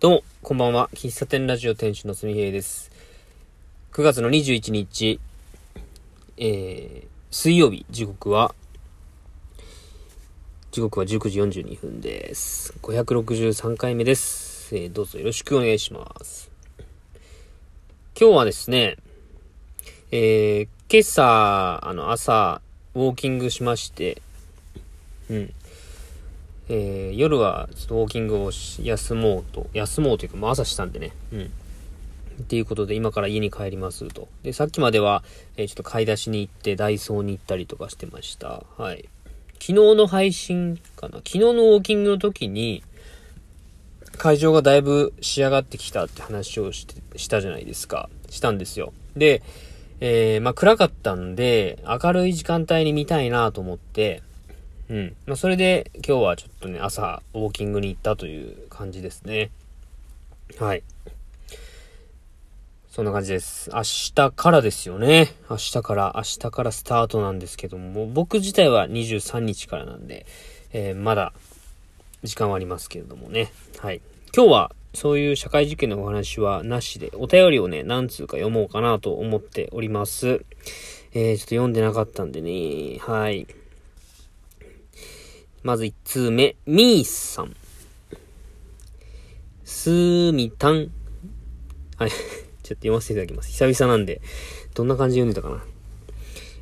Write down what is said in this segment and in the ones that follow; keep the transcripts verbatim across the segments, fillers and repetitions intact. どうもこんばんは。喫茶店ラジオ店主のすみへいです。くがつのにじゅういちにち、えー、水曜日、時刻は時刻はじゅうくじよんじゅうにふんです。ごひゃくろくじゅうさんかいめです。えー、どうぞよろしくお願いします。今日はですね、えー、今朝あの朝ウォーキングしまして、うんえー、夜はちょっとウォーキングを休もうと、休もうというか、もう朝したんでね、うん。っていうことで、今から家に帰りますと。で、さっきまでは、えー、ちょっと買い出しに行って、ダイソーに行ったりとかしてました。はい。昨日の配信かな。昨日のウォーキングの時に、会場がだいぶ仕上がってきたって話をして、したじゃないですか。したんですよ。で、えー、まあ暗かったんで、明るい時間帯に見たいなと思って、うん。まあ、それで今日はちょっとね、朝、ウォーキングに行ったという感じですね。はい。そんな感じです。明日からですよね。明日から、明日からスタートなんですけども、僕自体はにじゅうさんにちからなんで、えー、まだ時間はありますけれどもね。はい。今日はそういう社会実験のお話はなしで、お便りをね、何通か読もうかなと思っております。えー、ちょっと読んでなかったんでね。はい。まずいっつうめ、みーさん。すーみたん。はい。ちょっと読ませていただきます。久々なんで。どんな感じで読んでたかな。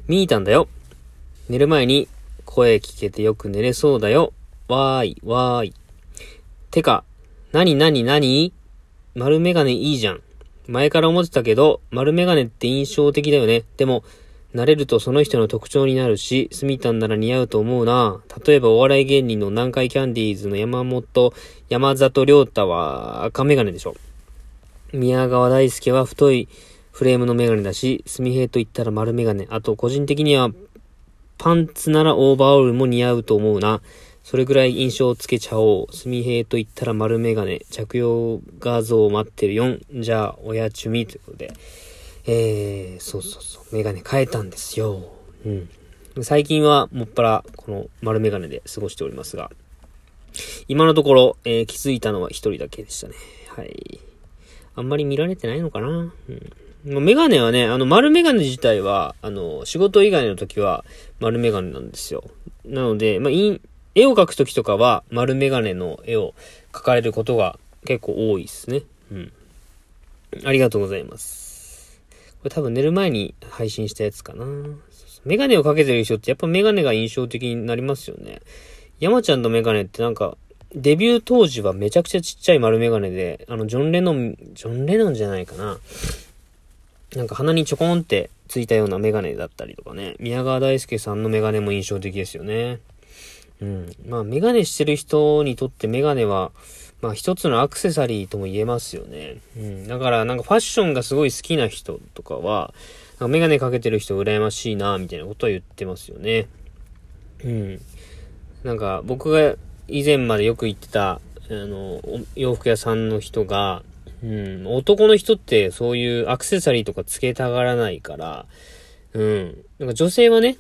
みーたんだよ。寝る前に声聞けてよく寝れそうだよ。わーい、わーい。てか、なになになに？丸メガネいいじゃん。前から思ってたけど、丸メガネって印象的だよね。でも、慣れるとその人の特徴になるし、スミタンなら似合うと思うな。例えばお笑い芸人の南海キャンディーズの山本、山里亮太は赤メガネでしょ。宮川大輔は太いフレームのメガネだし、スミヘイと言ったら丸メガネ。あと個人的にはパンツならオーバーオールも似合うと思うな。それぐらい印象をつけちゃおう。スミヘイと言ったら丸メガネ。着用画像を待ってるよん。じゃあ、おやちゅみということで。えー、そうそうそう。メガネ変えたんですよ。うん。最近はもっぱらこの丸メガネで過ごしておりますが、今のところ、えー、気づいたのは一人だけでしたね。はい。あんまり見られてないのかな。うん。メガネはね、あの丸メガネ自体は、あの、仕事以外の時は丸メガネなんですよ。なので、まあ、い絵を描く時とかは丸メガネの絵を描かれることが結構多いですね。うん。ありがとうございます。これ多分寝る前に配信したやつかな。メガネをかけてる人ってやっぱメガネが印象的になりますよね。山ちゃんのメガネってなんか、デビュー当時はめちゃくちゃちっちゃい丸メガネで、あの、ジョン・レノン、ジョン・レノンじゃないかな。なんか鼻にちょこんってついたようなメガネだったりとかね。宮川大輔さんのメガネも印象的ですよね。うん。まあ、メガネしてる人にとってメガネは、まあ一つのアクセサリーとも言えますよね。うん。だからなんかファッションがすごい好きな人とかは、なんかメガネかけてる人羨ましいな、みたいなことは言ってますよね。うん。なんか僕が以前までよく行ってた、あの、洋服屋さんの人が、うん、男の人ってそういうアクセサリーとかつけたがらないから、うん。なんか女性はね、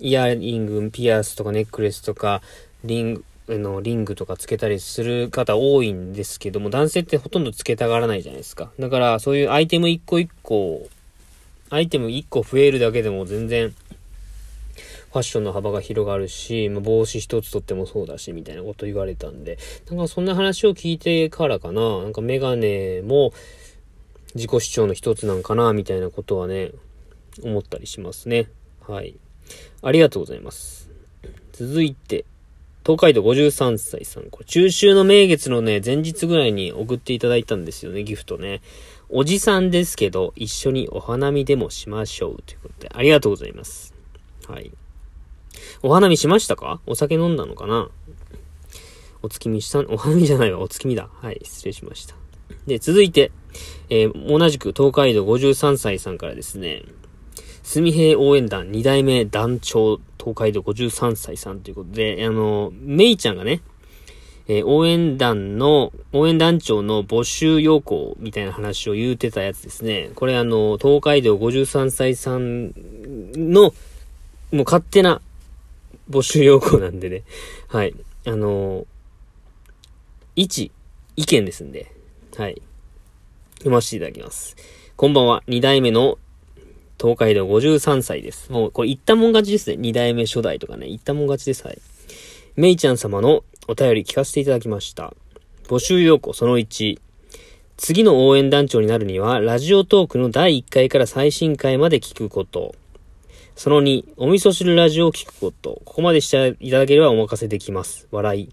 イヤリング、ピアスとかネックレスとか、リング、のリングとかつけたりする方多いんですけども、男性ってほとんどつけたがらないじゃないですか。だからそういうアイテム一個一個、アイテム一個増えるだけでも全然ファッションの幅が広がるし、まあ、帽子一つとってもそうだしみたいなこと言われたんで、なんかそんな話を聞いてからかな、なんかメガネも自己主張の一つなんかなみたいなことはね、思ったりしますね。はい。ありがとうございます。続いて、東海道ごじゅうさんさいさん。これ、中秋の名月のね、前日ぐらいに送っていただいたんですよね、ギフトね。おじさんですけど、一緒にお花見でもしましょう。ということで、ありがとうございます。はい。お花見しましたか？お酒飲んだのかな？お月見した、お花見じゃないわ、お月見だ。はい、失礼しました。で、続いて、えー、同じく東海道ごじゅうさんさいさんからですね、すみへい応援団に代目団長東海道ごじゅうさんさいさんということで、あの、めいちゃんがね、えー、応援団の、応援団長の募集要項みたいな話を言うてたやつですね。これあの、東海道ごじゅうさんさいさんの、もう勝手な募集要項なんでね。はい。あの、一、意見ですんで。はい。読ませていただきます。こんばんは。二代目の東海道ごじゅうさんさいです。もう、これ言ったもん勝ちですね。二代目初代とかね。言ったもん勝ちです。はい。めいちゃん様のお便り聞かせていただきました。募集要項そのいち。次の応援団長になるには、ラジオトークのだいいっかいから最新回まで聞くこと。そのに、お味噌汁ラジオを聞くこと。ここまでしていただければお任せできます。笑い。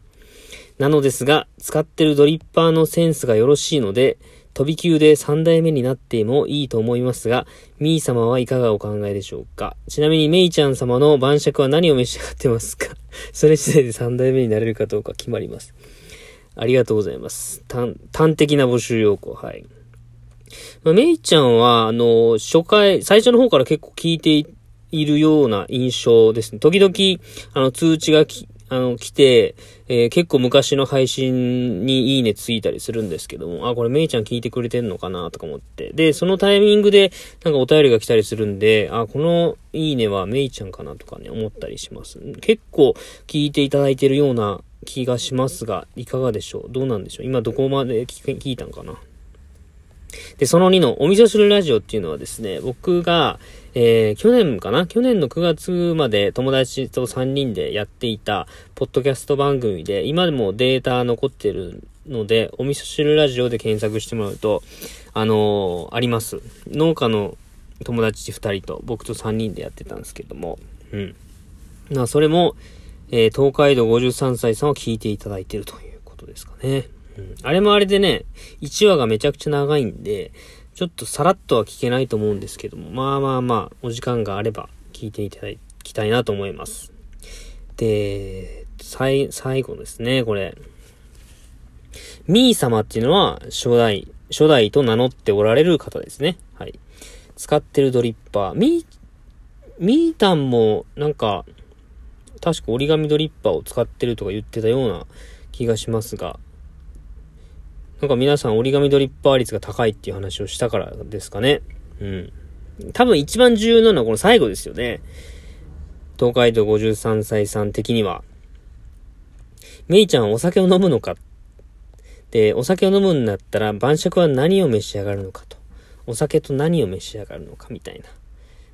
なのですが、使ってるドリッパーのセンスがよろしいので、飛び級でさんだいめになってもいいと思いますが、みー様はいかがお考えでしょうか。ちなみにめいちゃん様の晩酌は何を召し上がってますか。それ次第でさんだいめになれるかどうか決まります。ありがとうございます。端的な募集要項。はい。まあ、めいちゃんはあの初回最初の方から結構聞いているような印象ですね。時々あの通知がきあの来て、えー、結構昔の配信にいいねついたりするんですけども、あ、これめいちゃん聞いてくれてんのかなとか思って、でそのタイミングでなんかお便りが来たりするんで、あ、このいいねはめいちゃんかなとかね思ったりします。結構聞いていただいてるような気がしますが、いかがでしょう。どうなんでしょう。今どこまで 聞, 聞いたんかな。でそのにのお味噌汁ラジオっていうのはですね、僕が、えー、去年かな去年のくがつまで友達とさんにんでやっていたポッドキャスト番組で、今でもデータ残ってるのでお味噌汁ラジオで検索してもらうとあのー、あります。農家の友達ふたりと僕とさんにんでやってたんですけども、うん、なそれも、えー、東海道ごじゅうさんさいさんを聞いていただいているということですかね。うん、あれもあれでね、いちわがめちゃくちゃ長いんで、ちょっとさらっとは聞けないと思うんですけども、まあまあまあ、お時間があれば聞いていただきたいなと思います。で、最、最後ですね、これ。みー様っていうのは、初代、初代と名乗っておられる方ですね。はい。使ってるドリッパー。みー、みーたんも、なんか、確か折り紙ドリッパーを使ってるとか言ってたような気がしますが、なんか皆さん折り紙ドリッパー率が高いっていう話をしたからですかね。うん。多分一番重要なのはこの最後ですよね。東海道ごじゅうさんさいさん的には。めいちゃんお酒を飲むのか。で、お酒を飲むんだったら晩酌は何を召し上がるのかと。お酒と何を召し上がるのかみたい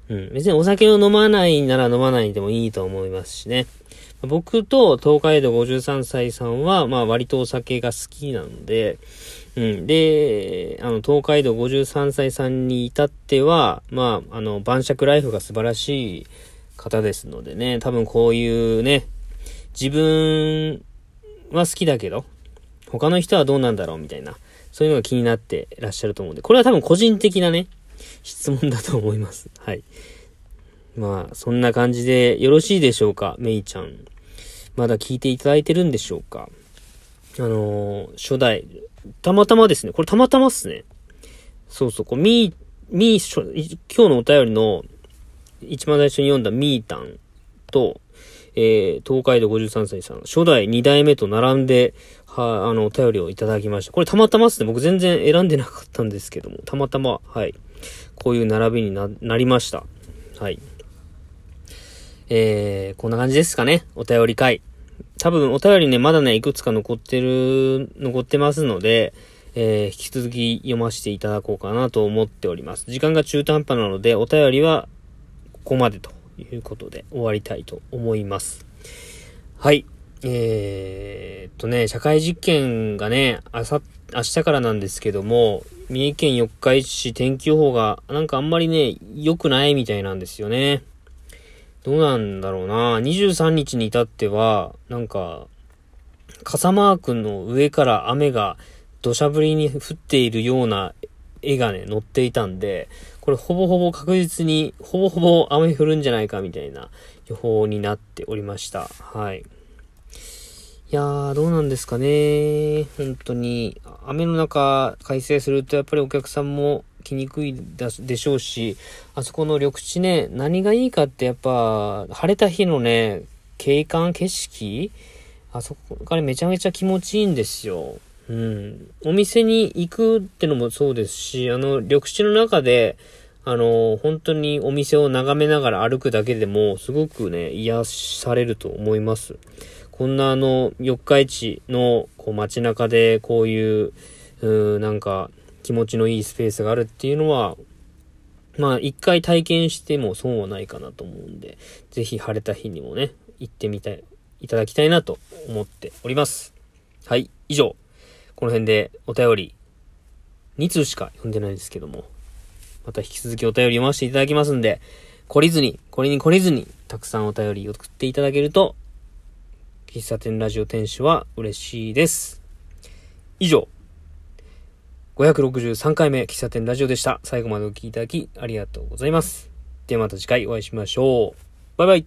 な。うん。別にお酒を飲まないなら飲まないでもいいと思いますしね。僕と東海道ごじゅうさんさいさんは、まあ割とお酒が好きなので、うん。で、あの、東海道ごじゅうさんさいさんに至っては、まあ、あの、晩酌ライフが素晴らしい方ですのでね、多分こういうね、自分は好きだけど、他の人はどうなんだろうみたいな、そういうのが気になってらっしゃると思うんで、これは多分個人的なね、質問だと思います。はい。まあ、そんな感じでよろしいでしょうか、めいちゃん。まだ聞いていただいてるんでしょうか。あのー、初代、たまたまですね。これたまたまっすね。そうそう、こう、みー、みー、今日のお便りの、一番最初に読んだみーたんと、えー、東海道ごじゅうさんさいさん、初代に代目と並んで、は、あの、お便りをいただきました。これたまたまっすね。僕全然選んでなかったんですけども、たまたま、はい。こういう並びに な, なりました。はい。えー、こんな感じですかね。お便り会。多分お便りね、まだね、いくつか残ってる、残ってますので、えー、引き続き読ませていただこうかなと思っております。時間が中途半端なので、お便りはここまでということで終わりたいと思います。はい。えーっとね、社会実験がね、あさ、明日からなんですけども、三重県四日市市天気予報がなんかあんまりね、良くないみたいなんですよね。どうなんだろうな。にじゅうさんにちに至っては、なんか、傘マークの上から雨が土砂降りに降っているような絵がね、載っていたんで、これほぼほぼ確実に、ほぼほぼ雨降るんじゃないかみたいな予報になっておりました。はい。いやー、どうなんですかね。本当に、雨の中、開催するとやっぱりお客さんも、来にくいでしょうし、あそこの緑地ね、何がいいかってやっぱ晴れた日のね、景観景色、あそこからめちゃめちゃ気持ちいいんですよ。うん、お店に行くってのもそうですし、あの緑地の中であの本当にお店を眺めながら歩くだけでもすごくね癒されると思います。こんなあの四日市のこう街中でこういううーんなんか気持ちのいいスペースがあるっていうのは、まあ一回体験しても損はないかなと思うんで、ぜひ晴れた日にもね、行ってみたい、いただきたいなと思っております。はい、以上。この辺でお便り、に通しか読んでないんですけども、また引き続きお便り読ませていただきますんで、懲りずに、これに懲りずに、たくさんお便り送っていただけると、喫茶店ラジオ店主は嬉しいです。以上。ごひゃくろくじゅうさんかいめ喫茶店ラジオでした。最後までお聞きいただきありがとうございます。ではまた次回お会いしましょう。バイバイ。